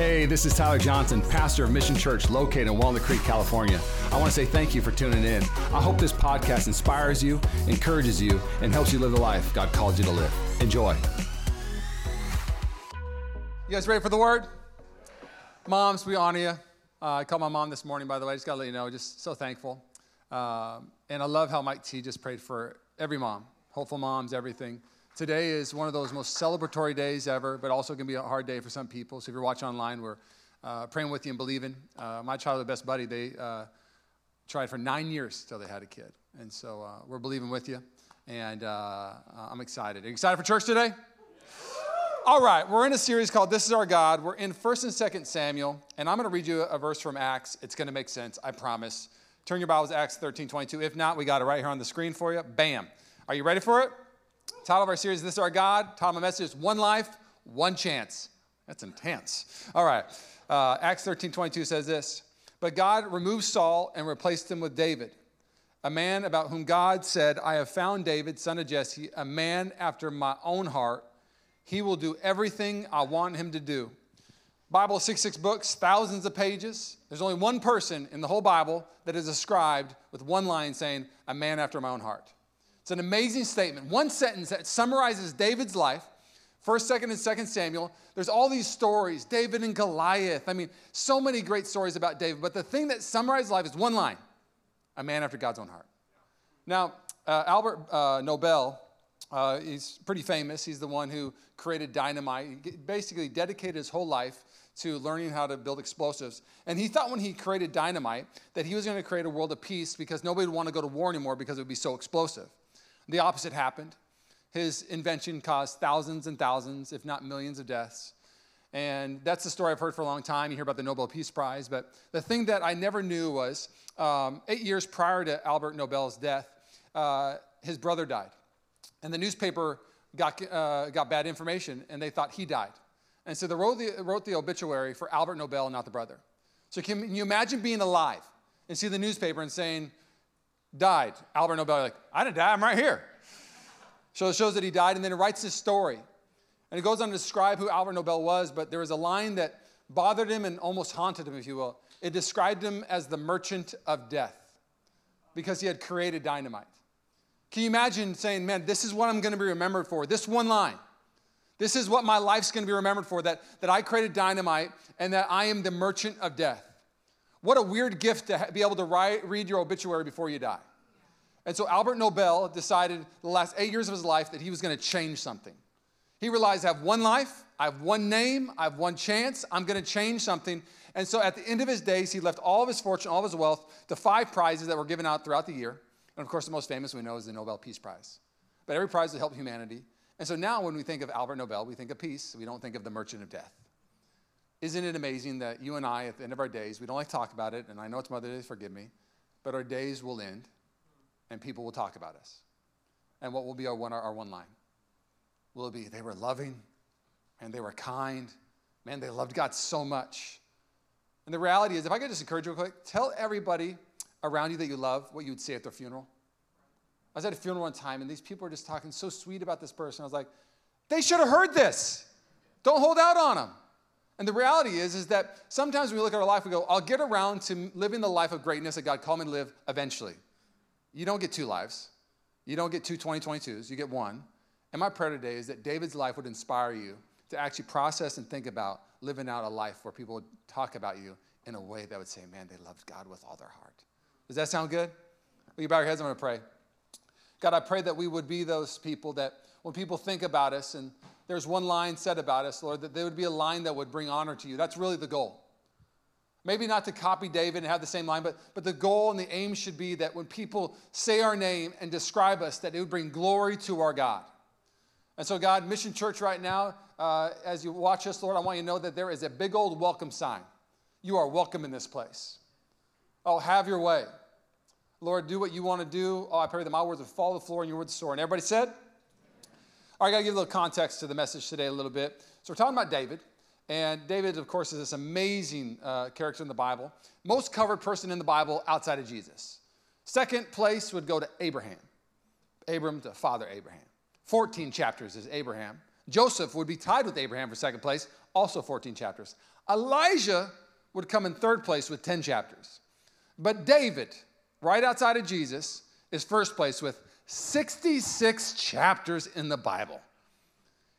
Hey, this is Tyler Johnson, pastor of Mission Church located in Walnut Creek, California. I want to say thank you for tuning in. I hope this podcast inspires you, encourages you, and helps you live the life God called you to live. Enjoy. You guys ready for the word? Moms, we honor you. I called my mom this morning, by the way. I just got to let you know, just so thankful. And I love how Mike T just prayed for every mom, hopeful moms, everything. Today is one of those most celebratory days ever, but also going to be a hard day for some people. So if you're watching online, we're praying with you and believing. My childhood best buddy, they tried for 9 years till they had a kid. And so we're believing with you, and I'm excited. Are you excited for church today? All right, we're in a series called This Is Our God. We're in First and Second Samuel, and I'm going to read you a verse from Acts. It's going to make sense, I promise. Turn your Bibles to Acts 13:22. If not, we got it right here on the screen for you. Bam. Are you ready for it? Title of our series, This Is Our God. Title of my message is One Life, One Chance. That's intense. All right. Acts 13:22 says this. But God removed Saul and replaced him with David, a man about whom God said, I have found David, son of Jesse, a man after my own heart. He will do everything I want him to do. Bible, 66 books, thousands of pages. There's only one person in the whole Bible that is described with one line saying, a man after my own heart. It's an amazing statement. One sentence that summarizes David's life, 1st, 2nd, and 2nd Samuel. There's all these stories, David and Goliath. I mean, so many great stories about David. But the thing that summarizes life is one line, a man after God's own heart. Now, Alfred Nobel, he's pretty famous. He's the one who created dynamite. He basically dedicated his whole life to learning how to build explosives. And he thought when he created dynamite that he was going to create a world of peace because nobody would want to go to war anymore because it would be so explosive. The opposite happened. His invention caused thousands and thousands, if not millions of deaths. And that's the story I've heard for a long time. You hear about the Nobel Peace Prize. But the thing that I never knew was 8 years prior to Alfred Nobel's death, his brother died. And the newspaper got bad information, and they thought he died. And so they wrote the obituary for Alfred Nobel, not the brother. So can you imagine being alive and see the newspaper and saying, died. Alfred Nobel, like, I didn't die, I'm right here. So it shows that he died, and then it writes his story. And it goes on to describe who Alfred Nobel was, but there was a line that bothered him and almost haunted him, if you will. It described him as the merchant of death because he had created dynamite. Can you imagine saying, man, this is what I'm going to be remembered for, this one line. This is what my life's going to be remembered for, that I created dynamite and that I am the merchant of death. What a weird gift to be able to read your obituary before you die. And so Alfred Nobel decided the last 8 years of his life that he was going to change something. He realized I have one life, I have one name, I have one chance, I'm going to change something. And so at the end of his days, he left all of his fortune, all of his wealth to 5 prizes that were given out throughout the year. And of course, the most famous we know is the Nobel Peace Prize. But every prize that helped humanity. And so now when we think of Alfred Nobel, we think of peace. We don't think of the merchant of death. Isn't it amazing that you and I, at the end of our days, we don't like to talk about it, and I know it's Mother's Day, forgive me, but our days will end, and people will talk about us. And what will be our one line? Will it be, they were loving, and they were kind. Man, they loved God so much. And the reality is, if I could just encourage you real quick, tell everybody around you that you love what you would say at their funeral. I was at a funeral one time, and these people were just talking so sweet about this person. I was like, they should have heard this. Don't hold out on them. And the reality is that sometimes when we look at our life, we go, I'll get around to living the life of greatness that God called me to live eventually. You don't get 2 lives. You don't get 2 2022s. You get 1. And my prayer today is that David's life would inspire you to actually process and think about living out a life where people would talk about you in a way that would say, man, they loved God with all their heart. Does that sound good? Will you bow your heads? I'm going to pray. God, I pray that we would be those people that when people think about us and there's one line said about us, Lord, that there would be a line that would bring honor to you. That's really the goal. Maybe not to copy David and have the same line, but the goal and the aim should be that when people say our name and describe us, that it would bring glory to our God. And so, God, Mission Church right now, as you watch us, Lord, I want you to know that there is a big old welcome sign. You are welcome in this place. Oh, have your way. Lord, do what you want to do. Oh, I pray that my words would fall to the floor and your words soar. And everybody said? All right, I got to give a little context to the message today a little bit. So we're talking about David, and David, of course, is this amazing character in the Bible. Most covered person in the Bible outside of Jesus. 2nd place would go to Abraham. Abram to Father Abraham. 14 chapters is Abraham. Joseph would be tied with Abraham for 2nd place, also 14 chapters. Elijah would come in third place with 10 chapters. But David, right outside of Jesus, is first place with 66 chapters in the Bible.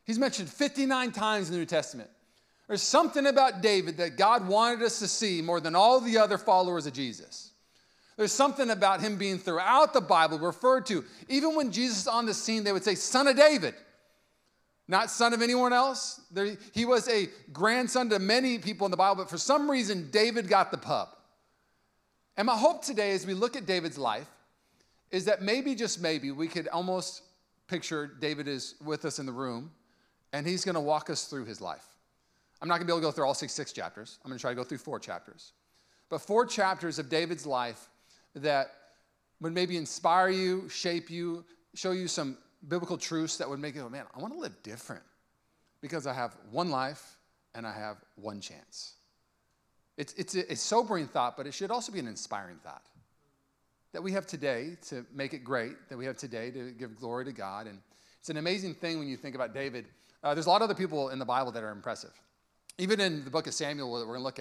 He's mentioned 59 times in the New Testament. There's something about David that God wanted us to see more than all the other followers of Jesus. There's something about him being throughout the Bible referred to. Even when Jesus is on the scene, they would say, son of David, not son of anyone else. He was a grandson to many people in the Bible, but for some reason, David got the pub. And my hope today as we look at David's life is that maybe, just maybe, we could almost picture David is with us in the room, and he's going to walk us through his life. I'm not going to be able to go through all 66 chapters. I'm going to try to go through 4 chapters. But 4 chapters of David's life that would maybe inspire you, shape you, show you some biblical truths that would make you go, man, I want to live different because I have one life and I have one chance. It's a sobering thought, but it should also be an inspiring thought that we have today to make it great, that we have today to give glory to God. And it's an amazing thing when you think about David. There's a lot of other people in the Bible that are impressive. Even in the book of Samuel that we're going to look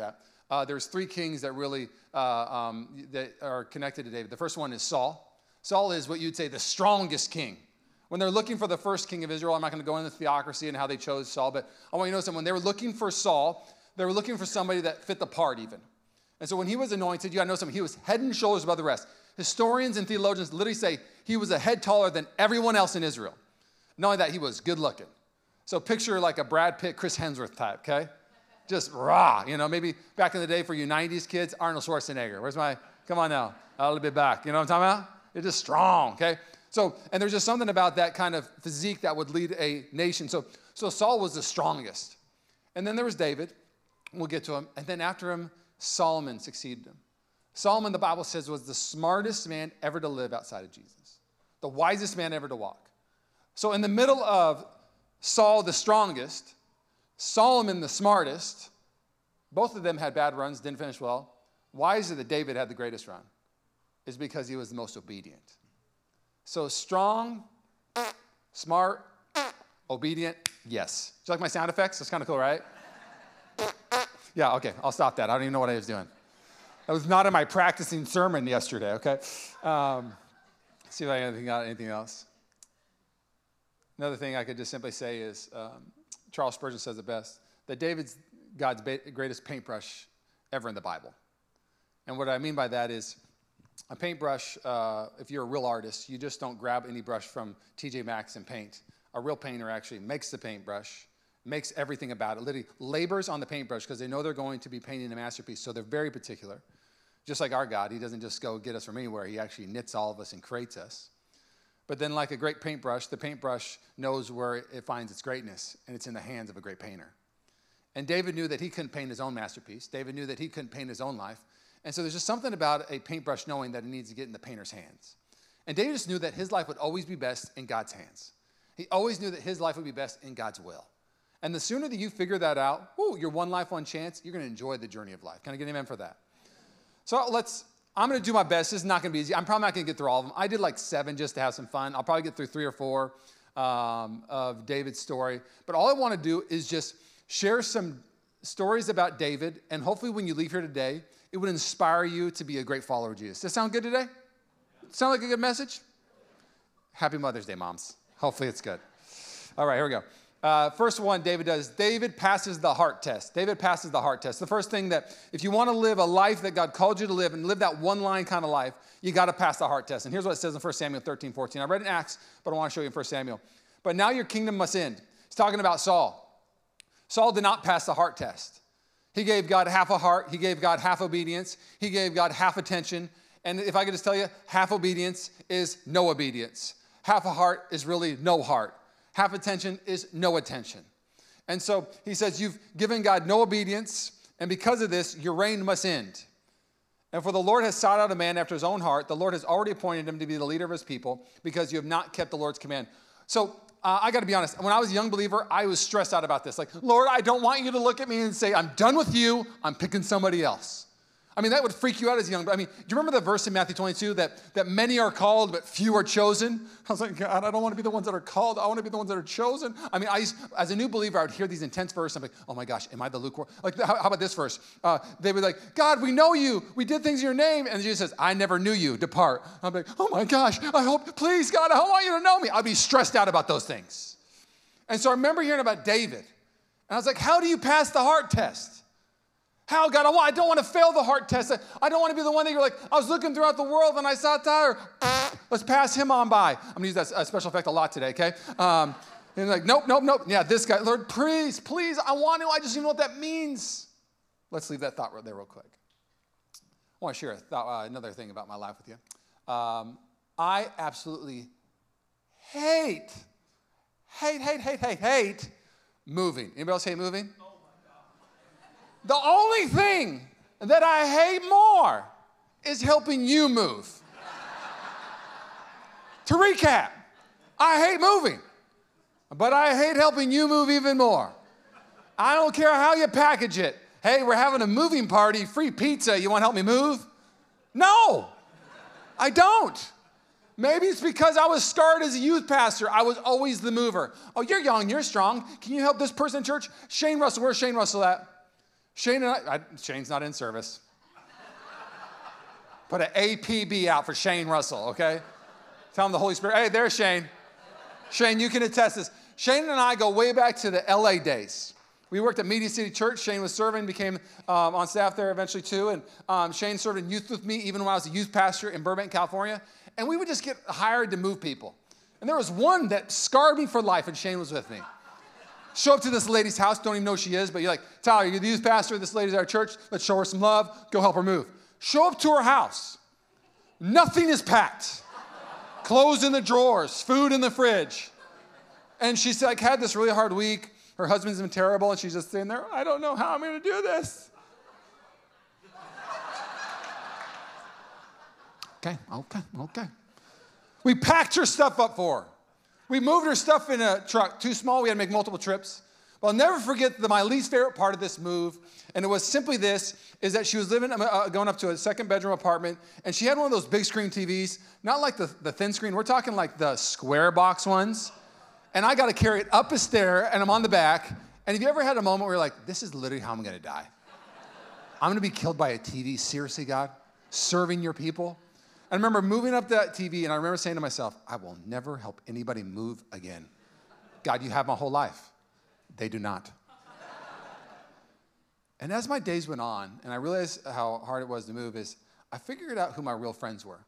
at, there's 3 kings that really that are connected to David. The first one is Saul. Saul is what you'd say the strongest king. When they're looking for the first king of Israel, I'm not going to go into theocracy and how they chose Saul, but I want you to know something. When they were looking for Saul, they were looking for somebody that fit the part even. And so when he was anointed, you got to know something. He was head and shoulders above the rest. Historians and theologians literally say he was a head taller than everyone else in Israel. Not only that, he was good looking. So picture like a Brad Pitt, Chris Hemsworth type, okay? Just raw, you know, maybe back in the day for you 90s kids, Arnold Schwarzenegger. Come on now, a little bit back. You know what I'm talking about? They're just strong, okay? So, and there's just something about that kind of physique that would lead a nation. So Saul was the strongest. And then there was David. We'll get to him. And then after him, Solomon succeeded him. Solomon, the Bible says, was the smartest man ever to live outside of Jesus. The wisest man ever to walk. So in the middle of Saul, the strongest, Solomon, the smartest, both of them had bad runs, didn't finish well. Why is it that David had the greatest run? It's because he was the most obedient. So strong, smart, obedient, yes. Do you like my sound effects? That's kind of cool, right? Yeah, okay, I'll stop that. I don't even know what I was doing. That was not in my practicing sermon yesterday, okay? Let's see if I got anything else. Another thing I could just simply say is... Charles Spurgeon says it best, that David's God's greatest paintbrush ever in the Bible. And what I mean by that is a paintbrush, if you're a real artist, you just don't grab any brush from TJ Maxx and paint. A real painter actually makes the paintbrush, makes everything about it, literally labors on the paintbrush because they know they're going to be painting a masterpiece, so they're very particular. Just like our God, he doesn't just go get us from anywhere. He actually knits all of us and creates us. But then like a great paintbrush, the paintbrush knows where it finds its greatness, and it's in the hands of a great painter. And David knew that he couldn't paint his own masterpiece. David knew that he couldn't paint his own life. And so there's just something about a paintbrush knowing that it needs to get in the painter's hands. And David just knew that his life would always be best in God's hands. He always knew that his life would be best in God's will. And the sooner that you figure that out, whoo, your one life, one chance, you're going to enjoy the journey of life. Can I get an amen for that? So I'm going to do my best. This is not going to be easy. I'm probably not going to get through all of them. I did like 7 just to have some fun. I'll probably get through 3 or 4 of David's story. But all I want to do is just share some stories about David. And hopefully when you leave here today, it would inspire you to be a great follower of Jesus. Does that sound good today? Sound like a good message? Happy Mother's Day, moms. Hopefully it's good. All right, here we go. First one David does, David passes the heart test. David passes the heart test. The first thing that if you want to live a life that God called you to live and live that one line kind of life, you got to pass the heart test. And here's what it says in 1 Samuel 13, 14. I read in Acts, but I want to show you in 1 Samuel. But now your kingdom must end. He's talking about Saul. Saul did not pass the heart test. He gave God half a heart. He gave God half obedience. He gave God half attention. And if I could just tell you, half obedience is no obedience. Half a heart is really no heart. Half attention is no attention. And so he says, you've given God no obedience, and because of this, your reign must end. And for the Lord has sought out a man after his own heart. The Lord has already appointed him to be the leader of his people because you have not kept the Lord's command. So I got to be honest. When I was a young believer, I was stressed out about this. Like, Lord, I don't want you to look at me and say, I'm done with you. I'm picking somebody else. I mean, that would freak you out as a young. I mean, do you remember the verse in Matthew 22 that many are called, but few are chosen? I was like, God, I don't want to be the ones that are called. I want to be the ones that are chosen. I mean, as a new believer, I would hear these intense verses. I'm like, oh my gosh, am I the lukewarm? Like, how about this verse? They would be like, God, we know you. We did things in your name. And Jesus says, I never knew you. Depart. I'm like, oh my gosh, I hope, please, God, I want you to know me. I'd be stressed out about those things. And so I remember hearing about David. And I was like, how do you pass the heart test? How, God, I don't want to fail the heart test. I don't want to be the one that you're like, I was looking throughout the world and I saw Tyler. Let's pass him on by. I'm going to use that special effect a lot today, okay? And like, nope. Yeah, this guy. Lord, please, I want to. I just don't even know what that means. Let's leave that thought there real quick. I want to share another thing about my life with you. I absolutely hate moving. Anybody else hate moving? The only thing that I hate more is helping you move. To recap, I hate moving, but I hate helping you move even more. I don't care how you package it. Hey, we're having a moving party, free pizza. You want to help me move? No, I don't. Maybe it's because I was scarred as a youth pastor. I was always the mover. Oh, you're young, you're strong. Can you help this person in church? Shane Russell, where's Shane Russell at? Shane's not in service. Put an APB out for Shane Russell, okay? Tell him the Holy Spirit. Hey, there's Shane. Shane, you can attest this. Shane and I go way back to the LA days. We worked at Media City Church. Shane was serving, became on staff there eventually too. And Shane served in youth with me even when I was a youth pastor in Burbank, California. And we would just get hired to move people. And there was one that scarred me for life, and Shane was with me. Show up to this lady's house, don't even know who she is, but you're like, Tyler, you're the youth pastor, this lady's at our church, let's show her some love, go help her move. Show up to her house, nothing is packed. Clothes in the drawers, food in the fridge. And she's like, had this really hard week, her husband's been terrible, and she's just sitting there, I don't know how I'm gonna do this. Okay. We packed her stuff up for her. We moved her stuff in a truck, too small, we had to make multiple trips. But I'll never forget my least favorite part of this move, and it was simply this, is that she was living, going up to a second bedroom apartment, and she had one of those big screen TVs, not like the thin screen, we're talking like the square box ones, and I gotta carry it up a stair, and I'm on the back, and have you ever had a moment where you're like, this is literally how I'm gonna die? I'm gonna be killed by a TV, seriously, God? Serving your people? I remember moving up that TV, and I remember saying to myself, I will never help anybody move again. God, you have my whole life. They do not. And as my days went on, and I realized how hard it was to move, is I figured out who my real friends were.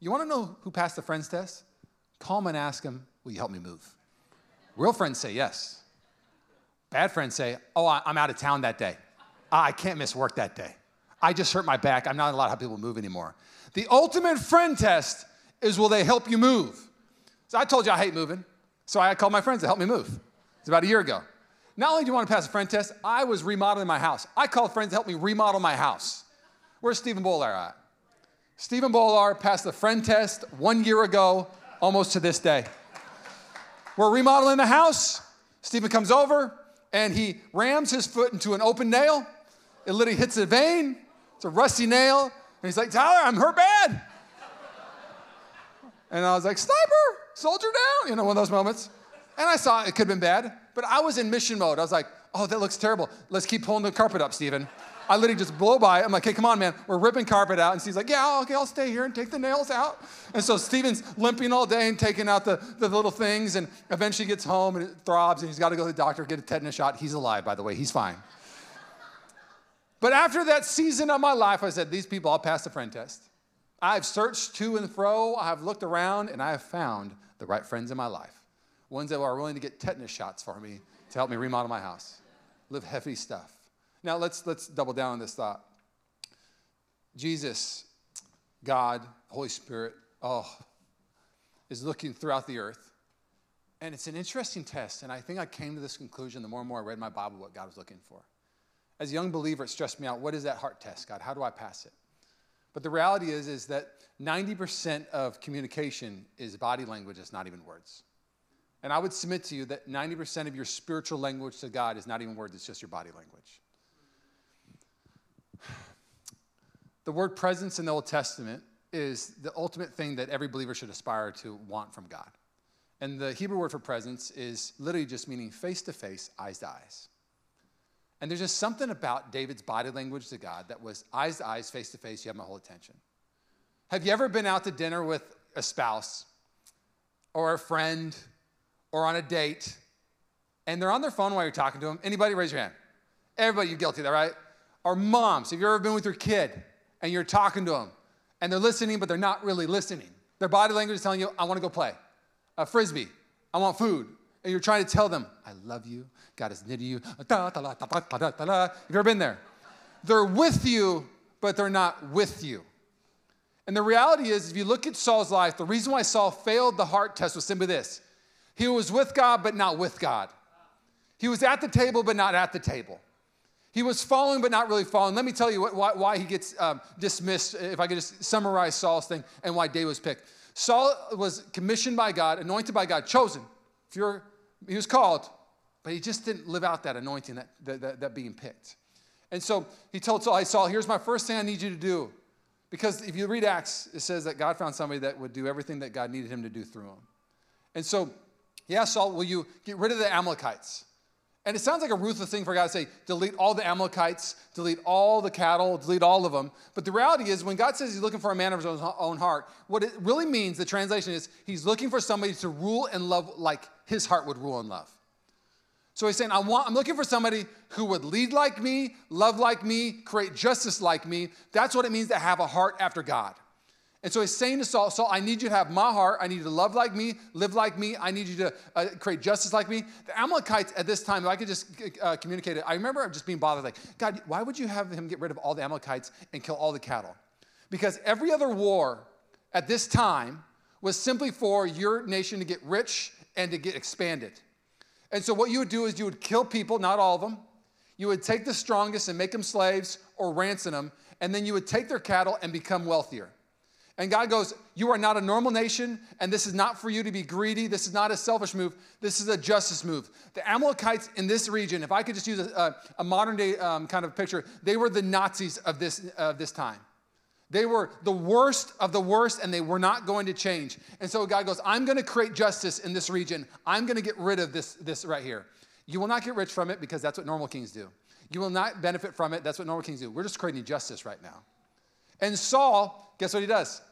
You want to know who passed the friends test? Call them and ask them, will you help me move? Real friends say yes. Bad friends say, oh, I'm out of town that day. I can't miss work that day. I just hurt my back. I'm not allowed to help people move anymore. The ultimate friend test is, will they help you move? So I told you I hate moving, so I called my friends to help me move. It's about a year ago. Not only do you want to pass a friend test, I was remodeling my house. I called friends to help me remodel my house. Where's Stephen Bollard at? Stephen Bollard passed the friend test 1 year ago, almost to this day. We're remodeling the house. Stephen comes over, and he rams his foot into an open nail. It literally hits a vein. It's a rusty nail. And he's like, Tyler, I'm hurt bad. And I was like, sniper, soldier down. You know, one of those moments. And I saw it could have been bad, but I was in mission mode. I was like, oh, that looks terrible. Let's keep pulling the carpet up, Stephen. I literally just blow by. I'm like, hey, come on, man. We're ripping carpet out. And Steve's like, yeah, okay, I'll stay here and take the nails out. And so Stephen's limping all day and taking out the little things, and eventually gets home and it throbs, and he's got to go to the doctor, get a tetanus shot. He's alive, by the way. He's fine. But after that season of my life, I said, these people, I'll pass the friend test. I've searched to and fro, I've looked around, and I have found the right friends in my life. Ones that are willing to get tetanus shots for me to help me remodel my house. Live heavy stuff. Now let's double down on this thought. Jesus, God, Holy Spirit, is looking throughout the earth. And it's an interesting test, and I think I came to this conclusion the more and more I read my Bible, what God was looking for. As a young believer, it stressed me out. What is that heart test, God? How do I pass it? But the reality is that 90% of communication is body language. It's not even words. And I would submit to you that 90% of your spiritual language to God is not even words. It's just your body language. The word presence in the Old Testament is the ultimate thing that every believer should aspire to want from God. And the Hebrew word for presence is literally just meaning face-to-face, eyes-to-eyes. And there's just something about David's body language to God that was eyes-to-eyes, face-to-face, you have my whole attention. Have you ever been out to dinner with a spouse or a friend or on a date, and they're on their phone while you're talking to them? Anybody raise your hand? Everybody, you're guilty of that, right? Or moms, have you ever been with your kid and you're talking to them, and they're listening, but they're not really listening? Their body language is telling you, I want to go play a Frisbee. I want food. And you're trying to tell them, I love you. God is near to you. Have you ever been there? They're with you, but they're not with you. And the reality is, if you look at Saul's life, the reason why Saul failed the heart test was simply this. He was with God, but not with God. He was at the table, but not at the table. He was following, but not really following. Let me tell you why he gets dismissed, if I could just summarize Saul's thing and why David was picked. Saul was commissioned by God, anointed by God, chosen. He was called, but he just didn't live out that anointing, that being picked. And so he told Saul, hey, Saul, here's my first thing I need you to do. Because if you read Acts, it says that God found somebody that would do everything that God needed him to do through him. And so he asked Saul, will you get rid of the Amalekites? And it sounds like a ruthless thing for God to say, delete all the Amalekites, delete all the cattle, delete all of them. But the reality is, when God says he's looking for a man of his own heart, what it really means, the translation is, he's looking for somebody to rule and love like his heart would rule and love. So he's saying, I'm looking for somebody who would lead like me, love like me, create justice like me. That's what it means to have a heart after God. And so he's saying to Saul, Saul, I need you to have my heart. I need you to love like me, live like me. I need you to create justice like me. The Amalekites at this time, if I could just communicate it, I remember just being bothered, like, God, why would you have him get rid of all the Amalekites and kill all the cattle? Because every other war at this time was simply for your nation to get rich and to get expanded. And so what you would do is you would kill people, not all of them. You would take the strongest and make them slaves or ransom them, and then you would take their cattle and become wealthier. And God goes, you are not a normal nation, and this is not for you to be greedy. This is not a selfish move. This is a justice move. The Amalekites in this region, if I could just use a modern-day kind of picture, they were the Nazis of this time. They were the worst of the worst, and they were not going to change. And so God goes, I'm going to create justice in this region. I'm going to get rid of this right here. You will not get rich from it because that's what normal kings do. You will not benefit from it. That's what normal kings do. We're just creating justice right now. And Saul, guess what he does?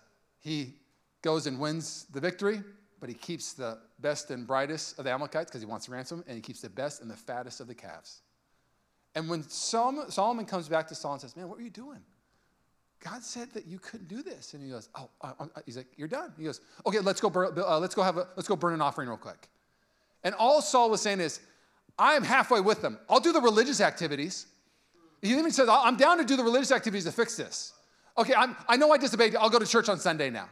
He goes and wins the victory, but he keeps the best and brightest of the Amalekites because he wants to ransom them, and he keeps the best and the fattest of the calves. And when Solomon comes back to Saul and says, man, what were you doing? God said that you couldn't do this. And he goes, he's like, you're done. He goes, okay, let's go burn an offering real quick. And all Saul was saying is, I am halfway with them. I'll do the religious activities. He even says, I'm down to do the religious activities to fix this. Okay, I know I disobeyed you. I'll go to church on Sunday now.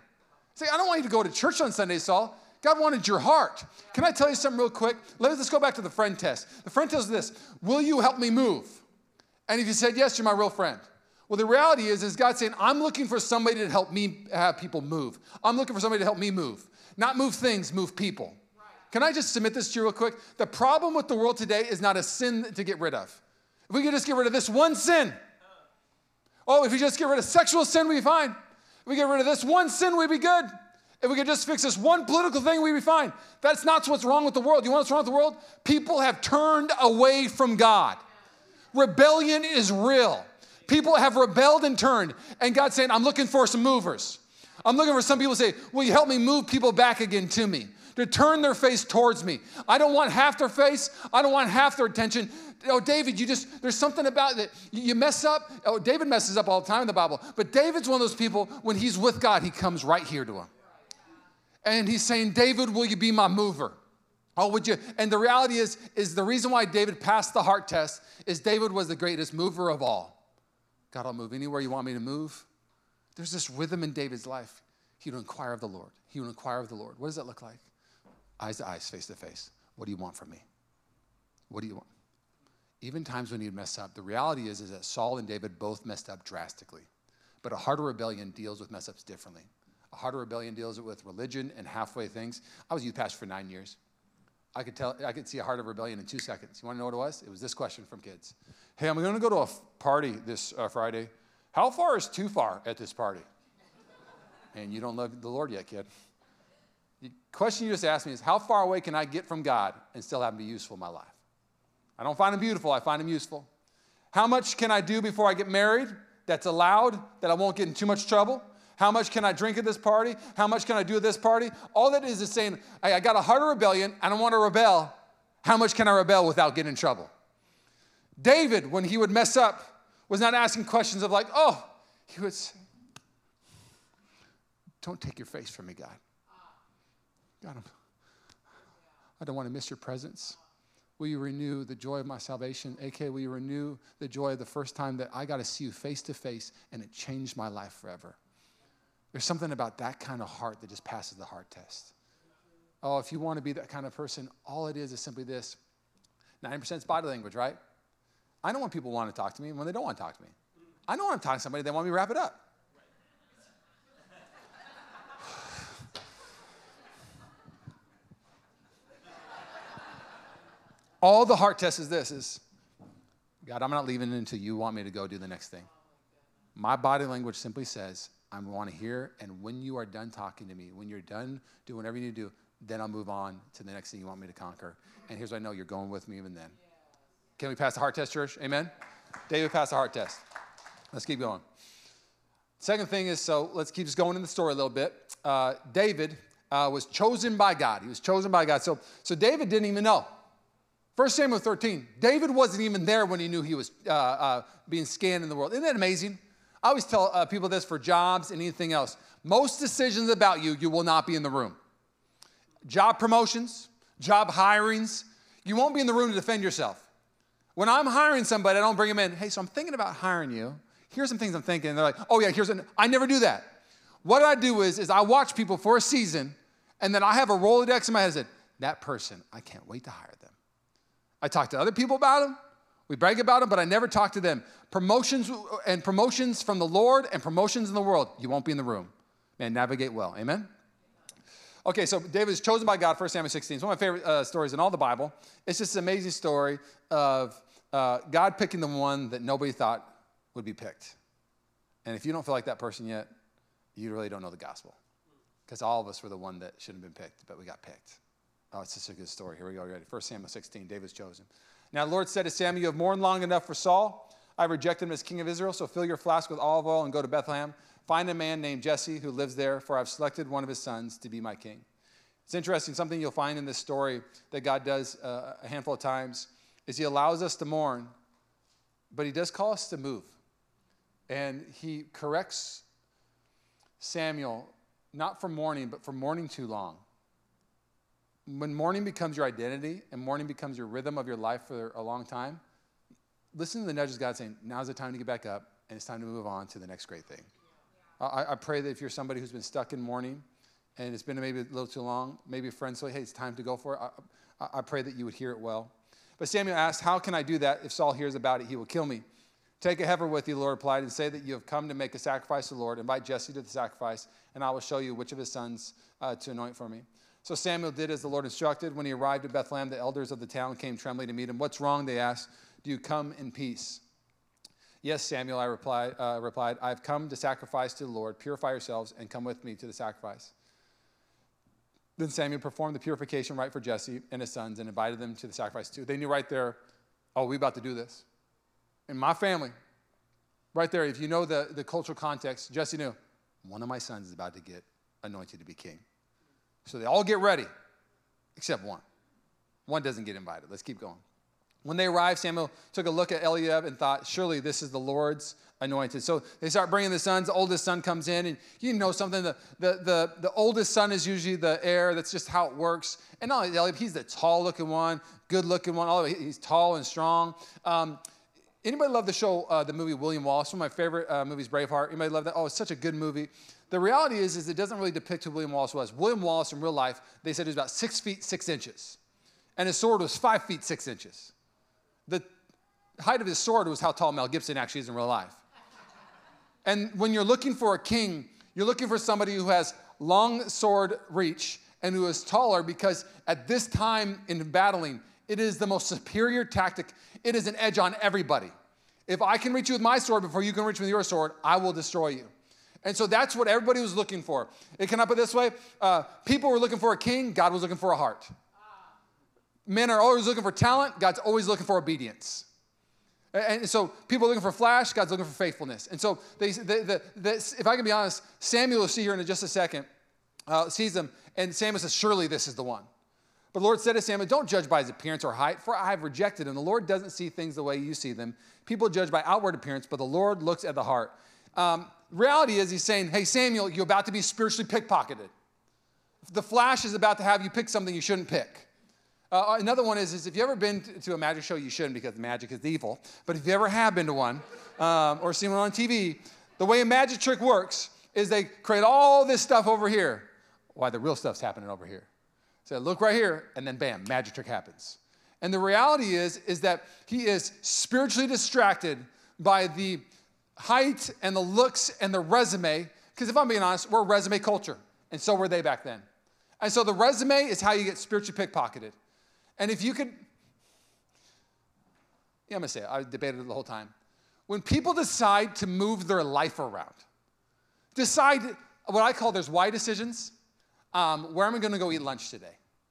Say, I don't want you to go to church on Sunday, Saul. God wanted your heart. Can I tell you something real quick? Let's go back to the friend test. The friend test is this. Will you help me move? And if you said yes, you're my real friend. Well, the reality is God's saying, I'm looking for somebody to help me have people move. I'm looking for somebody to help me move. Not move things, move people. Right. Can I just submit this to you real quick? The problem with the world today is not a sin to get rid of. If we could just get rid of this one sin. Oh, if we just get rid of sexual sin, we'd be fine. If we get rid of this one sin, we'd be good. If we could just fix this one political thing, we'd be fine. That's not what's wrong with the world. You want what's wrong with the world? People have turned away from God. Rebellion is real. People have rebelled and turned. And God's saying, I'm looking for some movers. I'm looking for some people to say, will you help me move people back again to me? To turn their face towards me. I don't want half their face. I don't want half their attention. Oh, David, there's something about it. You mess up. Oh, David messes up all the time in the Bible. But David's one of those people, when he's with God, he comes right here to him. And he's saying, David, will you be my mover? Oh, would you? And the reality is the reason why David passed the heart test is David was the greatest mover of all. God, I'll move anywhere you want me to move. There's this rhythm in David's life. He would inquire of the Lord. He would inquire of the Lord. What does that look like? Eyes to eyes, face to face. What do you want from me? What do you want? Even times when you'd mess up, the reality is that Saul and David both messed up drastically. But a heart of rebellion deals with mess-ups differently. A heart of rebellion deals with religion and halfway things. I was a youth pastor for 9 years. I could see a heart of rebellion in 2 seconds. You want to know what it was? It was this question from kids. Hey, I'm going to go to a party this Friday. How far is too far at this party? And you don't love the Lord yet, kid. The question you just asked me is, how far away can I get from God and still have him be useful in my life? I don't find him beautiful. I find him useful. How much can I do before I get married that's allowed, that I won't get in too much trouble? How much can I drink at this party? How much can I do at this party? All that is saying, I got a heart of rebellion. I don't want to rebel. How much can I rebel without getting in trouble? David, when he would mess up, was not asking questions of like, oh, he would say, don't take your face from me, God. God, I don't want to miss your presence. Will you renew the joy of my salvation? A.K.A. will you renew the joy of the first time that I got to see you face to face, and it changed my life forever. There's something about that kind of heart that just passes the heart test. Oh, if you want to be that kind of person, all it is simply this. 90% is body language, right? I know when people want to talk to me and when they don't want to talk to me. I know when I'm talking to somebody, they want me to wrap it up. All the heart test is this, is, God, I'm not leaving until you want me to go do the next thing. My body language simply says, I want to hear, and when you are done talking to me, when you're done doing whatever you need to do, then I'll move on to the next thing you want me to conquer. And here's what I know, you're going with me even then. Can we pass the heart test, church? Amen? David passed the heart test. Let's keep going. Second thing is, so let's keep just going in the story a little bit. David was chosen by God. He was chosen by God. So David didn't even know. 1 Samuel 13, David wasn't even there when he knew he was being scanned in the world. Isn't that amazing? I always tell people this for jobs and anything else. Most decisions about you, you will not be in the room. Job promotions, job hirings, you won't be in the room to defend yourself. When I'm hiring somebody, I don't bring them in. Hey, so I'm thinking about hiring you. Here's some things I'm thinking. And they're like, oh, yeah, I never do that. What I do is I watch people for a season, and then I have a Rolodex in my head and said, that person, I can't wait to hire them. I talk to other people about them. We brag about them, but I never talk to them. Promotions from the Lord and promotions in the world. You won't be in the room. Man, navigate well. Amen? Okay, so David is chosen by God, 1 Samuel 16. It's one of my favorite stories in all the Bible. It's just an amazing story of God picking the one that nobody thought would be picked. And if you don't feel like that person yet, you really don't know the gospel. Because all of us were the one that shouldn't have been picked, but we got picked. Oh, it's just a good story. Here we go. You ready? 1 Samuel 16, David's chosen. Now the Lord said to Samuel, you have mourned long enough for Saul. I rejected him as king of Israel, so fill your flask with olive oil and go to Bethlehem. Find a man named Jesse who lives there, for I've selected one of his sons to be my king. It's interesting, something you'll find in this story that God does a handful of times is he allows us to mourn, but he does call us to move. And he corrects Samuel, not for mourning, but for mourning too long. When mourning becomes your identity and mourning becomes your rhythm of your life for a long time, listen to the nudges of God saying, now's the time to get back up and it's time to move on to the next great thing. Yeah. I pray that if you're somebody who's been stuck in mourning and it's been maybe a little too long, maybe a friend said, hey, it's time to go for it. I pray that you would hear it well. But Samuel asked, how can I do that? If Saul hears about it, he will kill me. Take a heifer with you, the Lord replied, and say that you have come to make a sacrifice to the Lord. Invite Jesse to the sacrifice, and I will show you which of his sons to anoint for me. So Samuel did as the Lord instructed. When he arrived at Bethlehem, the elders of the town came trembling to meet him. What's wrong, they asked. Do you come in peace? Yes, Samuel, I replied. I have come to sacrifice to the Lord. Purify yourselves and come with me to the sacrifice. Then Samuel performed the purification rite for Jesse and his sons and invited them to the sacrifice too. They knew right there, oh, we're about to do this. In my family, right there, if you know the cultural context, Jesse knew, one of my sons is about to get anointed to be king. So they all get ready, except one. One doesn't get invited. Let's keep going. When they arrived, Samuel took a look at Eliab and thought, surely this is the Lord's anointed. So they start bringing the sons. The oldest son comes in, and you know something. The oldest son is usually the heir. That's just how it works. And not only Eliab, he's the tall-looking one, good-looking one. He's tall and strong. Anybody love the show, the movie William Wallace? One of my favorite movies, Braveheart. Anybody love that? Oh, it's such a good movie. The reality is it doesn't really depict who William Wallace was. William Wallace in real life, they said he was about 6 feet 6 inches. And his sword was 5 feet 6 inches. The height of his sword was how tall Mel Gibson actually is in real life. And when you're looking for a king, you're looking for somebody who has long sword reach and who is taller because at this time in battling, it is the most superior tactic. It is an edge on everybody. If I can reach you with my sword before you can reach me with your sword, I will destroy you. And so that's what everybody was looking for. It can I put it this way? People were looking for a king. God was looking for a heart. Men are always looking for talent. God's always looking for obedience. And so people are looking for flash. God's looking for faithfulness. And so if I can be honest, Samuel will see here in just a second, sees them, and Samuel says, surely this is the one. But the Lord said to Samuel, don't judge by his appearance or height, for I have rejected him. The Lord doesn't see things the way you see them. People judge by outward appearance, but the Lord looks at the heart. Reality is he's saying, hey, Samuel, you're about to be spiritually pickpocketed. The flash is about to have you pick something you shouldn't pick. Another one is if you've ever been to a magic show, you shouldn't because magic is evil. But if you ever have been to one or seen one on TV, the way a magic trick works is they create all this stuff over here while the real stuff's happening over here. So look right here, and then bam, magic trick happens. And the reality is that he is spiritually distracted by the height and the looks and the resume. Because if I'm being honest, we're a resume culture, and so were they back then. And so the resume is how you get spiritually pickpocketed. And if you could, yeah, I'm going to say it. I debated it the whole time. When people decide to move their life around, decide what I call there's why decisions, where am I going to go eat lunch today?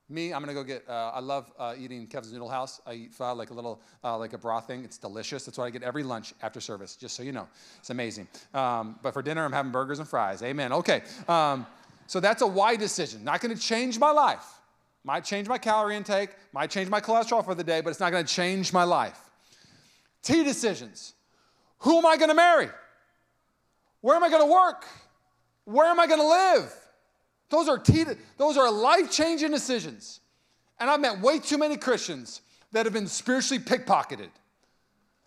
Me, I'm going to go get, I love eating Kevin's Noodle House. I eat pho, like a little, like a broth thing. It's delicious. That's what I get every lunch after service, just so you know. It's amazing. But for dinner, I'm having burgers and fries. Amen. Okay. So that's a why decision. Not going to change my life. Might change my calorie intake, might change my cholesterol for the day, but it's not going to change my life. T decisions. Who am I going to marry? Where am I going to work? Where am I going to live? Those are life-changing decisions. And I've met way too many Christians that have been spiritually pickpocketed.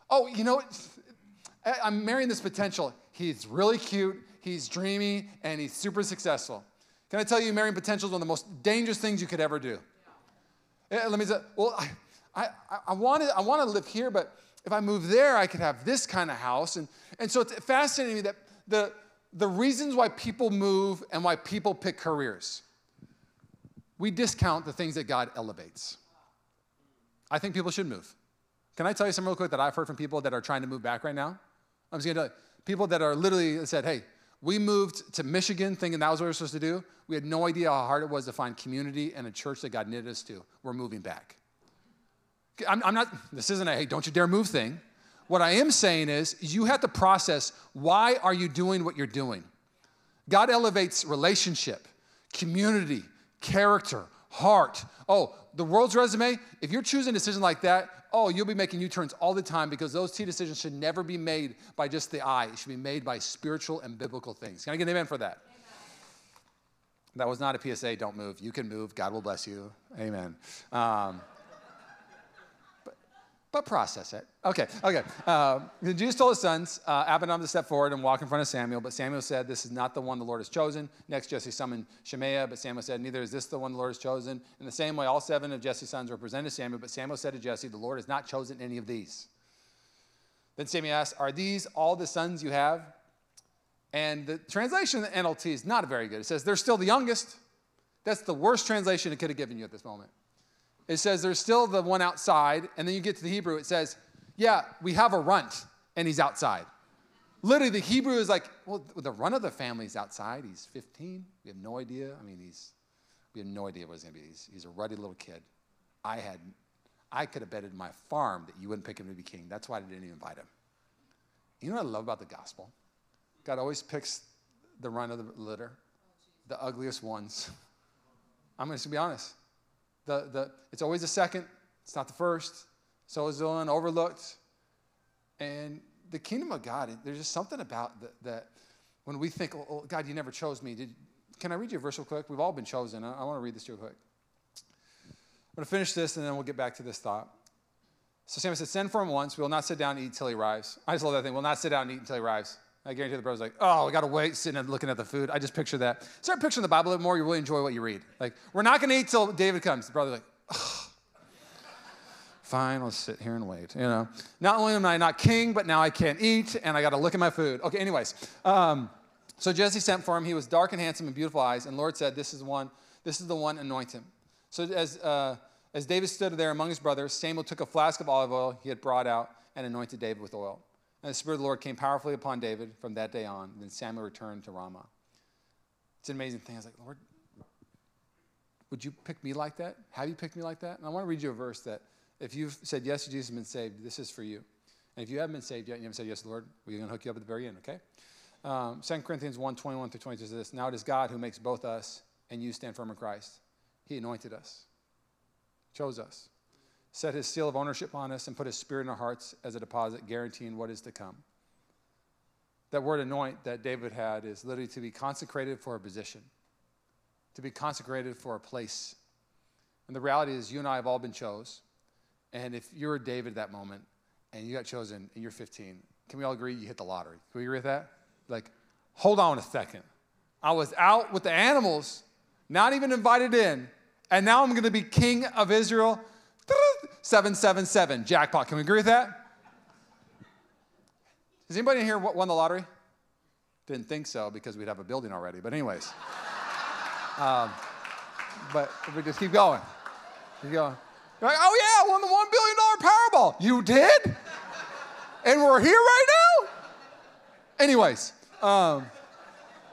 Oh, you know, I'm marrying this potential. He's really cute, he's dreamy, and he's super successful. Can I tell you, marrying potential is one of the most dangerous things you could ever do. Yeah. Let me say, well, I want to live here, but if I move there, I could have this kind of house. And so it's fascinating to me that the reasons why people move and why people pick careers, we discount the things that God elevates. I think people should move. Can I tell you something real quick that I've heard from people that are trying to move back right now? I'm just going to tell you, people that are literally said, hey, we moved to Michigan thinking that was what we were supposed to do. We had no idea how hard it was to find community and a church that God knitted us to. We're moving back. This isn't a, hey, don't you dare move thing. What I am saying is you have to process, why are you doing what you're doing? God elevates relationship, community, character, heart. Oh, the world's resume, if you're choosing a decision like that, oh, you'll be making U-turns all the time because those T decisions should never be made by just the eye. It should be made by spiritual and biblical things. Can I get an amen for that? Amen. That was not a PSA, don't move. You can move. God will bless you. Amen. But process it. Okay. Jesus told his sons, Abinadab to step forward and walk in front of Samuel. But Samuel said, this is not the one the Lord has chosen. Next, Jesse summoned Shemaiah. But Samuel said, neither is this the one the Lord has chosen. In the same way, all seven of Jesse's sons were presented to Samuel. But Samuel said to Jesse, the Lord has not chosen any of these. Then Samuel asked, are these all the sons you have? And the translation of the NLT is not very good. It says, they're still the youngest. That's the worst translation it could have given you at this moment. It says there's still the one outside, and then you get to the Hebrew. It says, yeah, we have a runt, and he's outside. Literally, the Hebrew is like, well, the runt of the family is outside. He's 15. We have no idea. I mean, we have no idea what he's going to be. He's a ruddy little kid. I could have betted my farm that you wouldn't pick him to be king. That's why I didn't even invite him. You know what I love about the gospel? God always picks the runt of the litter, the ugliest ones. I'm just going to be honest. It's always the second. It's not the first. So is the one overlooked. And the kingdom of God, there's just something about that when we think, oh, God, you never chose me. Can I read you a verse real quick? We've all been chosen. I want to read this real quick. I'm going to finish this, and then we'll get back to this thought. So Samuel said, send for him once. We will not sit down and eat until he arrives. I just love that thing. We'll not sit down and eat until he arrives. I guarantee the brother's like, oh, we got to wait, sitting and looking at the food. I just picture that. Start picturing the Bible a bit more. You really enjoy what you read. Like, we're not going to eat till David comes. The brother's like, oh, fine, let's sit here and wait. You know, not only am I not king, but now I can't eat, and I got to look at my food. Okay, anyways. So Jesse sent for him. He was dark and handsome and beautiful eyes, and the Lord said, this is the one, anoint him. So as David stood there among his brothers, Samuel took a flask of olive oil he had brought out and anointed David with oil. And the Spirit of the Lord came powerfully upon David from that day on. Then Samuel returned to Ramah. It's an amazing thing. I was like, Lord, would you pick me like that? Have you picked me like that? And I want to read you a verse that if you've said yes to Jesus and been saved, this is for you. And if you haven't been saved yet and you haven't said yes to the Lord, we're going to hook you up at the very end, okay? 2 Corinthians 1:21 through 22 says this, now it is God who makes both us and you stand firm in Christ. He anointed us, chose us, set his seal of ownership on us, and put his Spirit in our hearts as a deposit, guaranteeing what is to come. That word anoint that David had is literally to be consecrated for a position, to be consecrated for a place. And the reality is you and I have all been chose. And if you were David at that moment and you got chosen and you're 15, can we all agree you hit the lottery? Can we agree with that? Like, hold on a second. I was out with the animals, not even invited in, and now I'm going to be king of Israel. 777, jackpot. Can we agree with that? Does anybody in here won the lottery? Didn't think so because we'd have a building already. But anyways. But we just keep going. Keep going. You're like, oh yeah, I won the $1 billion Powerball. You did? And we're here right now? Anyways, I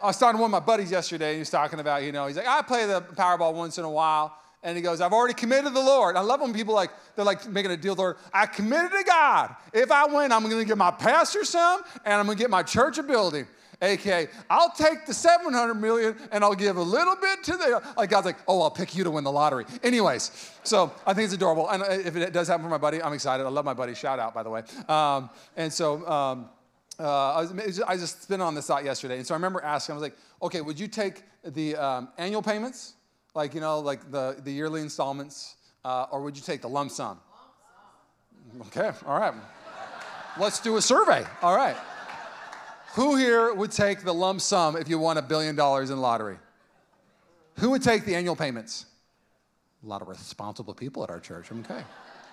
was talking to one of my buddies yesterday, and he was talking about, you know, he's like, I play the Powerball once in a while. And he goes, I've already committed to the Lord. I love when people like, they're like making a deal with the Lord. I committed to God. If I win, I'm going to get my pastor some, and I'm going to get my church a building. AKA, I'll take the $700 million, and I'll give a little bit to the, like God's like, oh, I'll pick you to win the lottery. Anyways, so I think it's adorable. And if it does happen for my buddy, I'm excited. I love my buddy. Shout out, by the way. I was just spinning on this thought yesterday. And so I remember asking, I was like, okay, would you take the annual payments? Like, you know, like the yearly installments, or would you take the lump sum? Lump sum. Okay, all right. Let's do a survey. All right. Who here would take the lump sum if you won $1 billion in lottery? Who would take the annual payments? A lot of responsible people at our church. Okay.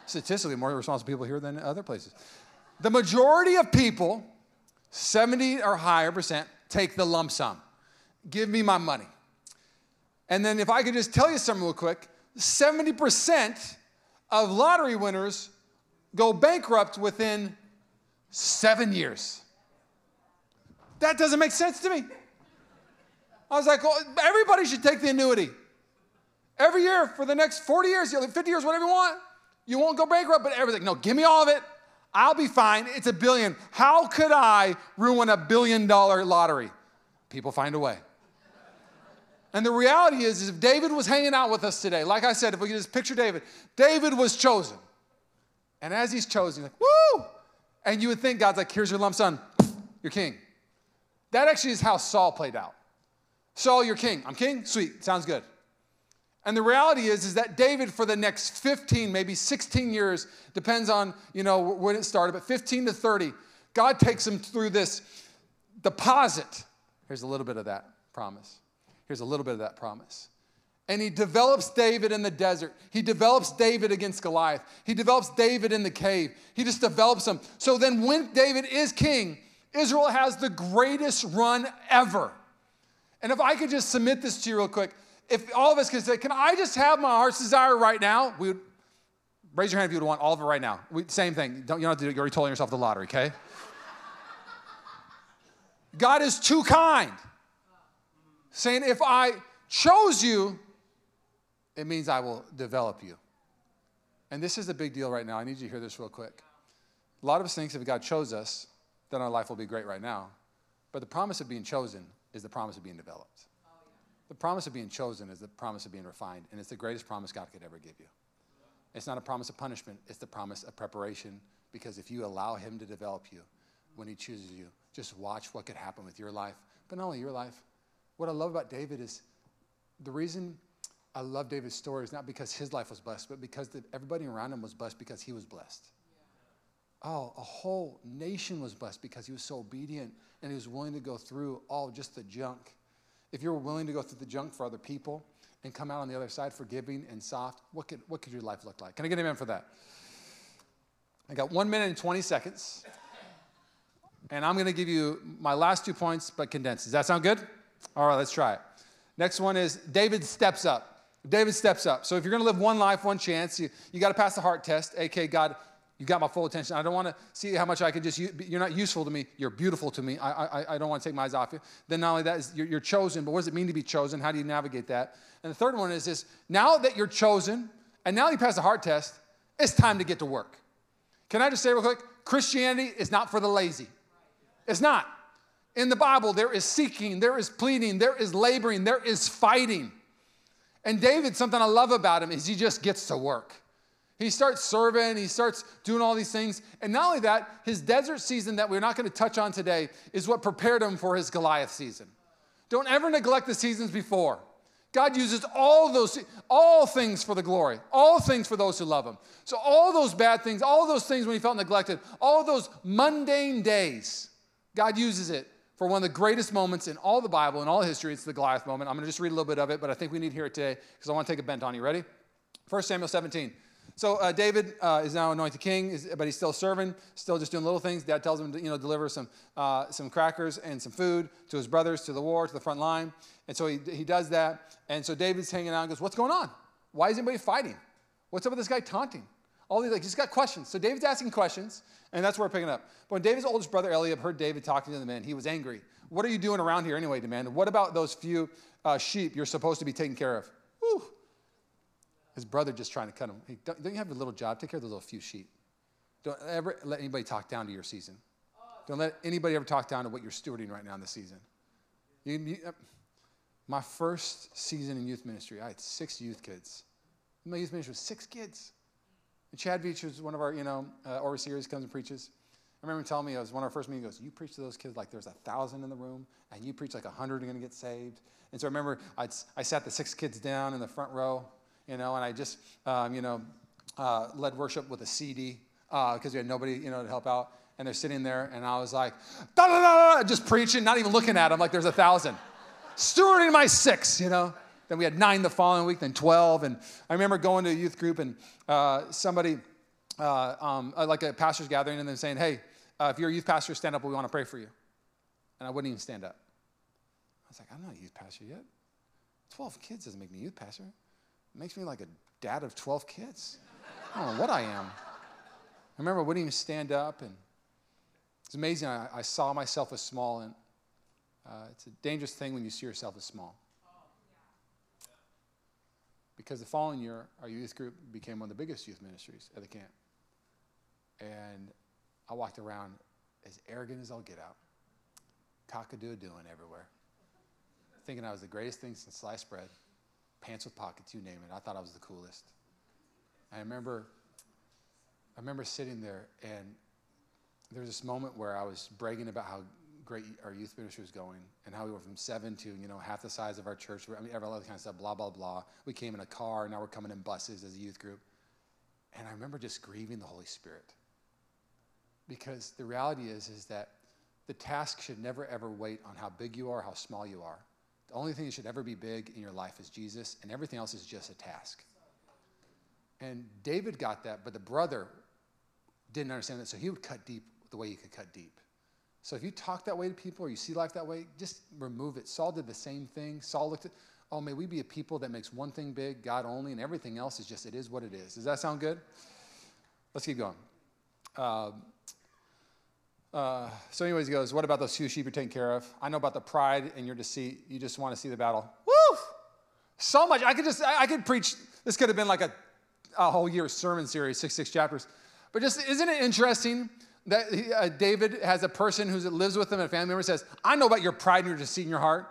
Statistically, more responsible people here than other places. The majority of people, 70 or higher percent, take the lump sum. Give me my money. And then if I could just tell you something real quick, 70% of lottery winners go bankrupt within 7 years. That doesn't make sense to me. I was like, well, everybody should take the annuity. Every year for the next 40 years, 50 years, whatever you want, you won't go bankrupt, but everything. No, give me all of it. I'll be fine. It's $1 billion. How could I ruin $1 billion lottery? People find a way. And the reality is if David was hanging out with us today, like I said, if we could just picture David, David was chosen. And as he's chosen, he's like, woo! And you would think God's like, here's your lump sum, you're king. That actually is how Saul played out. Saul, you're king. I'm king? Sweet. Sounds good. And the reality is that David for the next 15, maybe 16 years, depends on, you know, when it started, but 15 to 30, God takes him through this deposit. Here's a little bit of that promise. Here's a little bit of that promise. And he develops David in the desert. He develops David against Goliath. He develops David in the cave. He just develops him. So then when David is king, Israel has the greatest run ever. And if I could just submit this to you real quick, if all of us could say, can I just have my heart's desire right now? We would, raise your hand if you would want all of it right now. Same thing. You don't have to do it. You're already telling yourself the lottery, okay? God is too kind. Saying, if I chose you, it means I will develop you. And this is the big deal right now. I need you to hear this real quick. A lot of us think if God chose us, then our life will be great right now. But the promise of being chosen is the promise of being developed. Oh, yeah. The promise of being chosen is the promise of being refined. And it's the greatest promise God could ever give you. It's not a promise of punishment. It's the promise of preparation. Because if you allow him to develop you when he chooses you, just watch what could happen with your life. But not only your life. What I love about David is the reason I love David's story is not because his life was blessed, but because everybody around him was blessed because he was blessed. Yeah. Oh, a whole nation was blessed because he was so obedient and he was willing to go through all just the junk. If you're willing to go through the junk for other people and come out on the other side forgiving and soft, what could your life look like? Can I get an amen for that? I got 1 minute and 20 seconds. And I'm going to give you my last 2 points, but condensed. Does that sound good? All right, let's try it. Next one is David steps up. David steps up. So if you're going to live one life, one chance, you got to pass the heart test, a.k.a. God You got my full attention. I don't want to see how much I can just, you're not useful to me. You're beautiful to me. I don't want to take my eyes off you. Then not only that, is you're chosen, but what does it mean to be chosen? How do you navigate that? And the third one is this, now that you're chosen, and now you pass the heart test, it's time to get to work. Can I just say real quick, Christianity is not for the lazy. It's not. In the Bible, there is seeking, there is pleading, there is laboring, there is fighting. And David, something I love about him is he just gets to work. He starts serving, he starts doing all these things. And not only that, his desert season that we're not going to touch on today is what prepared him for his Goliath season. Don't ever neglect the seasons before. God uses all things for the glory, all things for those who love him. So all those bad things, all those things when he felt neglected, all those mundane days, God uses it for one of the greatest moments in all the Bible, in all history. It's the Goliath moment. I'm going to just read a little bit of it, but I think we need to hear it today because I want to take a bent on you. Ready? 1 Samuel 17. So David is now anointed king, but he's still serving, still just doing little things. Dad tells him to deliver some crackers and some food to his brothers, to the war, to the front line. And so he does that. And so David's hanging out and goes, what's going on? Why is anybody fighting? What's up with this guy taunting? All these, he's got questions. So David's asking questions, and that's where we're picking up. But when David's oldest brother Eliab heard David talking to the men, he was angry. What are you doing around here anyway, man? What about those few sheep you're supposed to be taking care of? Whew. His brother just trying to cut him. Hey, don't you have a little job? Take care of those little few sheep. Don't ever let anybody talk down to your season. Don't let anybody ever talk down to what you're stewarding right now in the season. My first season in youth ministry, I had 6 youth kids. My youth ministry was 6 kids. And Chad Beach was one of our, overseers, comes and preaches. I remember him telling me, it was one of our first meetings, he goes, you preach to those kids like there's 1,000 in the room, and you preach like 100 are going to get saved. And so I remember I sat the 6 kids down in the front row, and I just, led worship with a CD because we had nobody, to help out. And they're sitting there, and I was like, da da da da, just preaching, not even looking at them like there's 1,000. Stewarding my 6, Then we had 9 the following week, then 12. And I remember going to a youth group, and somebody, like a pastor's gathering, and they're saying, hey, if you're a youth pastor, stand up. We want to pray for you. And I wouldn't even stand up. I was like, I'm not a youth pastor yet. 12 kids doesn't make me a youth pastor. It makes me like a dad of 12 kids. I don't know what I am. I remember I wouldn't even stand up, and it's amazing. I saw myself as small, and it's a dangerous thing when you see yourself as small. Because the following year, our youth group became one of the biggest youth ministries at the camp. And I walked around as arrogant as I'll get out, cock-a-doodle-doing everywhere, thinking I was the greatest thing since sliced bread, pants with pockets, you name it. I thought I was the coolest. And I remember sitting there, and there was this moment where I was bragging about how great our youth ministry was going, and how we went from 7 to, half the size of our church. I mean, all that kind of stuff, blah, blah, blah. We came in a car, now we're coming in buses as a youth group. And I remember just grieving the Holy Spirit. Because the reality is that the task should never, ever wait on how big you are, how small you are. The only thing that should ever be big in your life is Jesus, and everything else is just a task. And David got that, but the brother didn't understand that, so he would cut deep the way he could cut deep. So if you talk that way to people or you see life that way, just remove it. Saul did the same thing. Saul looked at, oh, may we be a people that makes one thing big, God only, and everything else is just, it is what it is. Does that sound good? Let's keep going. So anyways, he goes, what about those few sheep you're taking care of? I know about the pride and your deceit. You just want to see the battle. Woo! So much. I could preach. This could have been like a whole year sermon series, 6 chapters. But just, isn't it interesting that David has a person who lives with him and a family member says, I know about your pride and your deceit in your heart.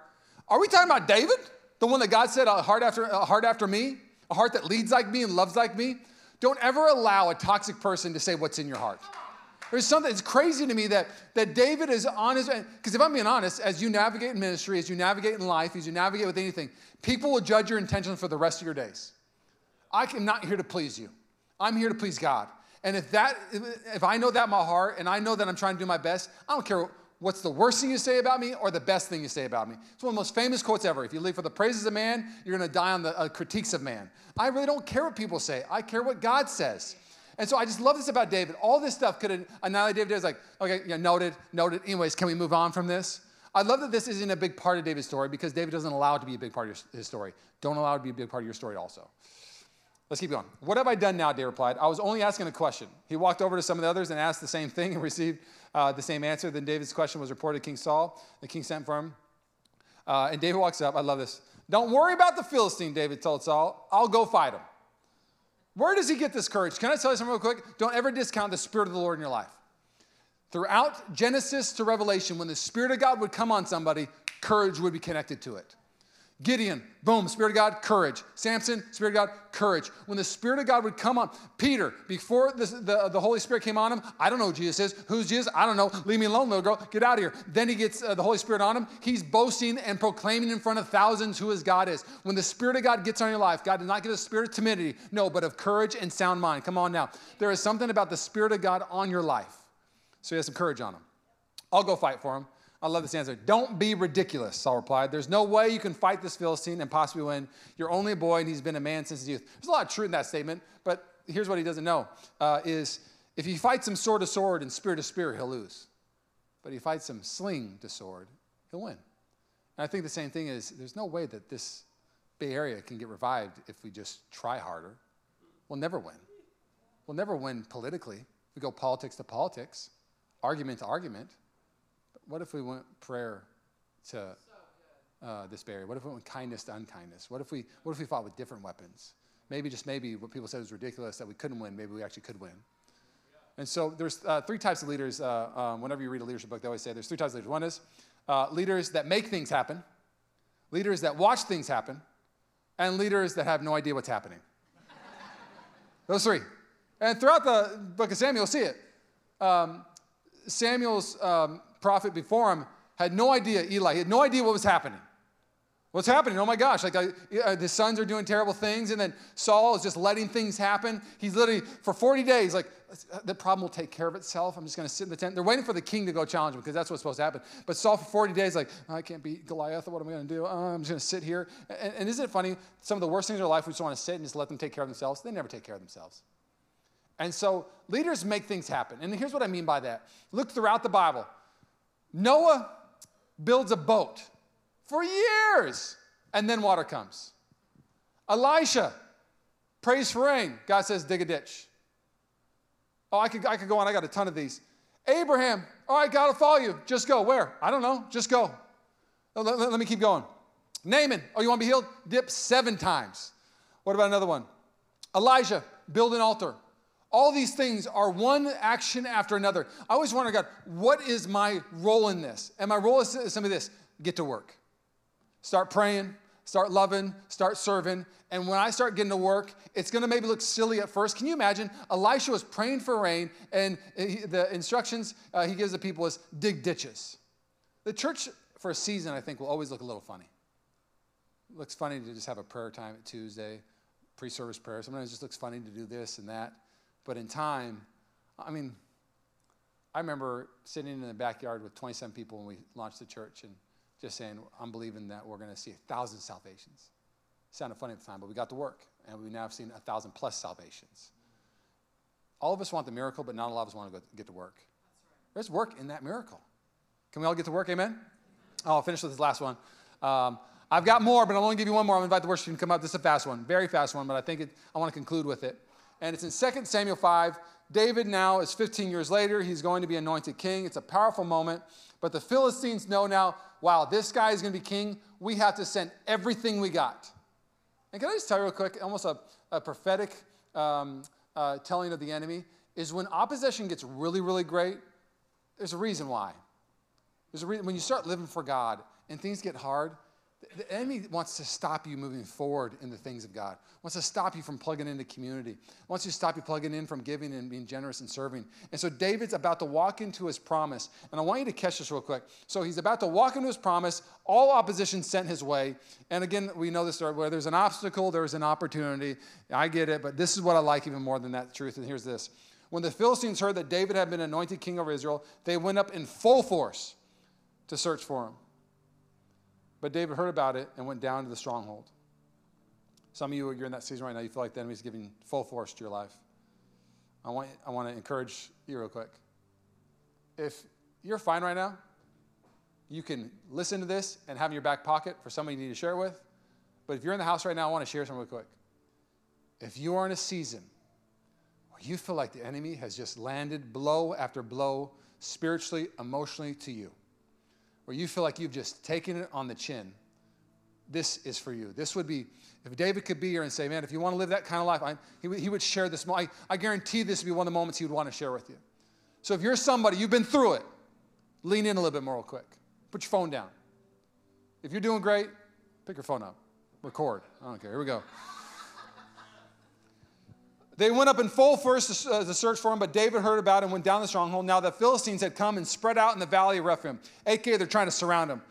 Are we talking about David? The one that God said, a heart after me, a heart that leads like me and loves like me? Don't ever allow a toxic person to say what's in your heart. There's something, it's crazy to me that David is honest, because if I'm being honest, as you navigate in ministry, as you navigate in life, as you navigate with anything, people will judge your intentions for the rest of your days. I'm not here to please you. I'm here to please God. And if I know that in my heart, and I know that I'm trying to do my best, I don't care what's the worst thing you say about me or the best thing you say about me. It's one of the most famous quotes ever. If you live for the praises of man, you're going to die on the critiques of man. I really don't care what people say. I care what God says. And so I just love this about David. All this stuff could have annihilated David. David's like, okay, yeah, noted. Anyways, can we move on from this? I love that this isn't a big part of David's story because David doesn't allow it to be a big part of his story. Don't allow it to be a big part of your story also. Let's keep going. What have I done now, they replied. I was only asking a question. He walked over to some of the others and asked the same thing and received the same answer. Then David's question was reported to King Saul. The king sent for him. And David walks up. I love this. Don't worry about the Philistine, David told Saul. I'll go fight him. Where does he get this courage? Can I tell you something real quick? Don't ever discount the Spirit of the Lord in your life. Throughout Genesis to Revelation, when the Spirit of God would come on somebody, courage would be connected to it. Gideon, boom, Spirit of God, courage. Samson, Spirit of God, courage. When the Spirit of God would come on, Peter, before the Holy Spirit came on him, I don't know who Jesus is. Who's Jesus? I don't know. Leave me alone, little girl. Get out of here. Then he gets the Holy Spirit on him. He's boasting and proclaiming in front of thousands who his God is. When the Spirit of God gets on your life, God does not give us a spirit of timidity, no, but of courage and sound mind. Come on now. There is something about the Spirit of God on your life. So he has some courage on him. I'll go fight for him. I love this answer. Don't be ridiculous, Saul replied. There's no way you can fight this Philistine and possibly win. You're only a boy, and he's been a man since his youth. There's a lot of truth in that statement, but here's what he doesn't know, is if he fights him sword to sword and spear to spear, he'll lose. But if he fights him sling to sword, he'll win. And I think the same thing is there's no way that this Bay Area can get revived if we just try harder. We'll never win. We'll never win politically. We go politics to politics, argument to argument. What if we went prayer to this barrier? What if we went kindness to unkindness? What if we fought with different weapons? Maybe, just maybe, what people said was ridiculous that we couldn't win, maybe we actually could win. And so there's three types of leaders. Whenever you read a leadership book, they always say there's three types of leaders. One is leaders that make things happen, leaders that watch things happen, and leaders that have no idea what's happening. Those three. And throughout the book of Samuel, see it. Samuel's... prophet before him had no idea, Eli, he had no idea what was happening. What's happening? Oh my gosh, like the sons are doing terrible things, and then Saul is just letting things happen. He's literally, for 40 days, like, the problem will take care of itself. I'm just going to sit in the tent. They're waiting for the king to go challenge him because that's what's supposed to happen. But Saul, for 40 days, like, I can't beat Goliath. What am I going to do? I'm just going to sit here. And isn't it funny? Some of the worst things in our life, we just want to sit and just let them take care of themselves. They never take care of themselves. And so leaders make things happen. And here's what I mean by that. Look throughout the Bible. Noah builds a boat for years, and then water comes. Elisha prays for rain. God says, dig a ditch. Oh, I could go on. I got a ton of these. Abraham, all right, God will follow you. Just go. Where? I don't know. Just go. Let me keep going. Naaman, oh, you want to be healed? Dip 7 times. What about another one? Elijah, build an altar. All these things are one action after another. I always wonder, God, what is my role in this? And my role is simply this: get to work. Start praying, start loving, start serving. And when I start getting to work, it's going to maybe look silly at first. Can you imagine? Elisha was praying for rain, and the instructions he gives the people is dig ditches. The church, for a season, I think, will always look a little funny. It looks funny to just have a prayer time at Tuesday, pre-service prayer. Sometimes it just looks funny to do this and that. But in time, I mean, I remember sitting in the backyard with 27 people when we launched the church and just saying, I'm believing that we're going to see 1,000 salvations. It sounded funny at the time, but we got to work, and we now have seen 1,000 plus salvations. All of us want the miracle, but not a lot of us want to get to work. There's work in that miracle. Can we all get to work? Amen? I'll finish with this last one. I've got more, but I'll only give you one more. I'm going to invite the worship team to come up. This is a fast one, very fast one, but I want to conclude with it. And it's in 2 Samuel 5. David now is 15 years later. He's going to be anointed king. It's a powerful moment. But the Philistines know now, wow, this guy is going to be king. We have to send everything we got. And can I just tell you real quick, almost a prophetic telling of the enemy, is when opposition gets really, really great, there's a reason why. There's a reason. When you start living for God and things get hard, the enemy wants to stop you moving forward in the things of God. Wants to stop you from plugging into community. Wants to stop you plugging in from giving and being generous and serving. And so David's about to walk into his promise. And I want you to catch this real quick. So he's about to walk into his promise. All opposition sent his way. And again, we know this story. Where there's an obstacle, there's an opportunity. I get it, but this is what I like even more than that truth. And here's this. When the Philistines heard that David had been anointed king over Israel, they went up in full force to search for him. But David heard about it and went down to the stronghold. Some of you, you're in that season right now. You feel like the enemy's giving full force to your life. I want to encourage you real quick. If you're fine right now, you can listen to this and have it in your back pocket for somebody you need to share it with. But if you're in the house right now, I want to share something real quick. If you are in a season where you feel like the enemy has just landed blow after blow, spiritually, emotionally to you, where you feel like you've just taken it on the chin, this is for you. This would be, if David could be here and say, man, if you want to live that kind of life, he would share this. I guarantee this would be one of the moments he would want to share with you. So if you're somebody, you've been through it, lean in a little bit more real quick. Put your phone down. If you're doing great, pick your phone up. Record. I don't care. Here we go. They went up in full force to search for him, but David heard about him and went down the stronghold. Now the Philistines had come and spread out in the valley of Rephaim. A.K.A. they're trying to surround him.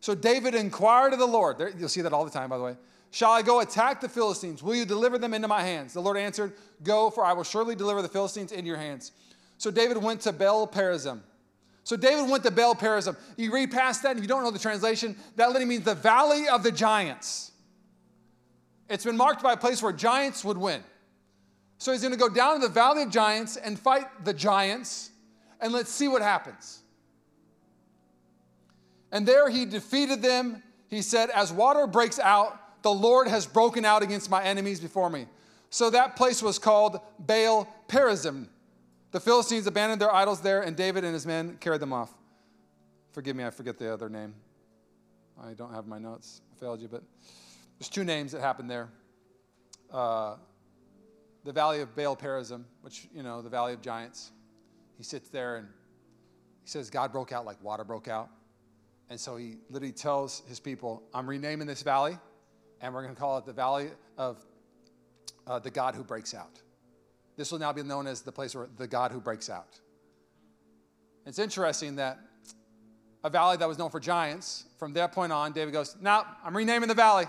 So David inquired of the Lord. There, you'll see that all the time, by the way. Shall I go attack the Philistines? Will you deliver them into my hands? The Lord answered, go, for I will surely deliver the Philistines into your hands. So David went to Baal Perazim. You read past that, and if you don't know the translation, that literally means the valley of the giants. It's been marked by a place where giants would win. So he's going to go down to the valley of giants and fight the giants, and let's see what happens. And there he defeated them. He said, as water breaks out, the Lord has broken out against my enemies before me. So that place was called Baal Perazim. The Philistines abandoned their idols there, and David and his men carried them off. Forgive me, I forget the other name. I don't have my notes. I failed you, but there's two names that happened there. The valley of Baal Perazim, which, you know, the valley of giants. He sits there and he says, God broke out like water broke out. And so he literally tells his people, I'm renaming this valley, and we're going to call it the valley of the God who breaks out. This will now be known as the place where the God who breaks out. It's interesting that a valley that was known for giants, from that point on, David goes, no, I'm renaming the valley. It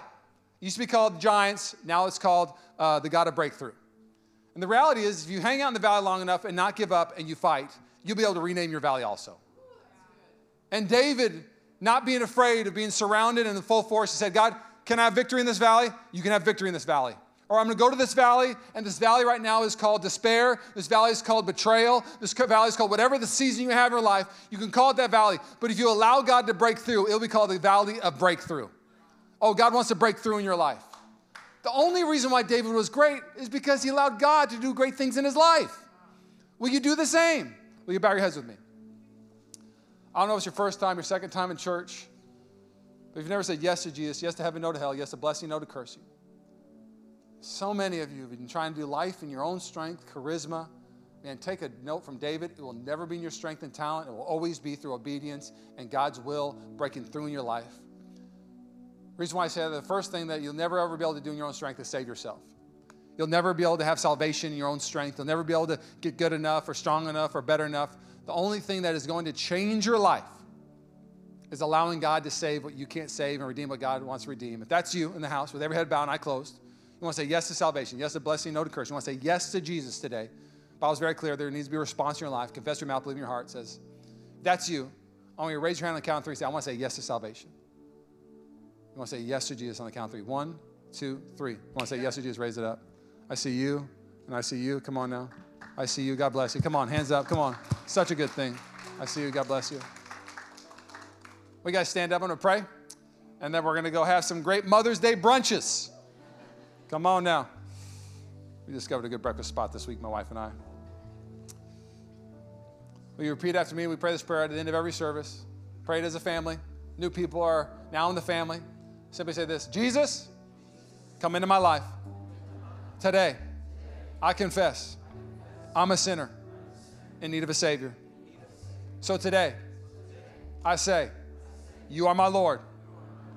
used to be called giants. Now it's called the God of breakthrough. And the reality is, if you hang out in the valley long enough and not give up and you fight, you'll be able to rename your valley also. And David, not being afraid of being surrounded and in full force, he said, God, can I have victory in this valley? You can have victory in this valley. Or I'm going to go to this valley, and this valley right now is called despair. This valley is called betrayal. This valley is called whatever the season you have in your life. You can call it that valley. But if you allow God to break through, it'll be called the valley of breakthrough. Oh, God wants to break through in your life. The only reason why David was great is because he allowed God to do great things in his life. Will you do the same? Will you bow your heads with me? I don't know if it's your first time, your second time in church, but if you've never said yes to Jesus, yes to heaven, no to hell, yes to blessing, no to cursing. So many of you have been trying to do life in your own strength, charisma. Man, take a note from David. It will never be in your strength and talent. It will always be through obedience and God's will breaking through in your life. The reason why I say that, the first thing that you'll never ever be able to do in your own strength is save yourself. You'll never be able to have salvation in your own strength. You'll never be able to get good enough or strong enough or better enough. The only thing that is going to change your life is allowing God to save what you can't save and redeem what God wants to redeem. If that's you in the house with every head bowed and eye closed, you want to say yes to salvation, yes to blessing, no to curse. You want to say yes to Jesus today. The Bible's very clear. There needs to be a response in your life. Confess your mouth, believe in your heart. It says, that's you. I want you to raise your hand on the count of three. Say, I want to say yes to salvation. You want to say yes to Jesus on the count of three. 1, 2, 3. You want to say yes to Jesus, raise it up. I see you, and I see you. Come on now. I see you. God bless you. Come on, hands up. Come on. Such a good thing. I see you. God bless you. We guys stand up. I'm going to pray, and then we're going to go have some great Mother's Day brunches. Come on now. We discovered a good breakfast spot this week, my wife and I. Will you repeat after me? We pray this prayer at the end of every service. Pray it as a family. New people are now in the family. Simply say this, Jesus, come into my life. Today, I confess I'm a sinner in need of a Savior. So today, I say, you are my Lord.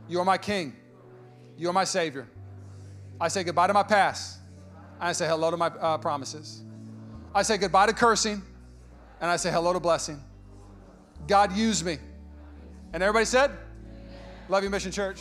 You are my King. You are my Savior. I say goodbye to my past. I say hello to my promises. I say goodbye to cursing, and I say hello to blessing. God, use me. And everybody said, love you, Mission Church.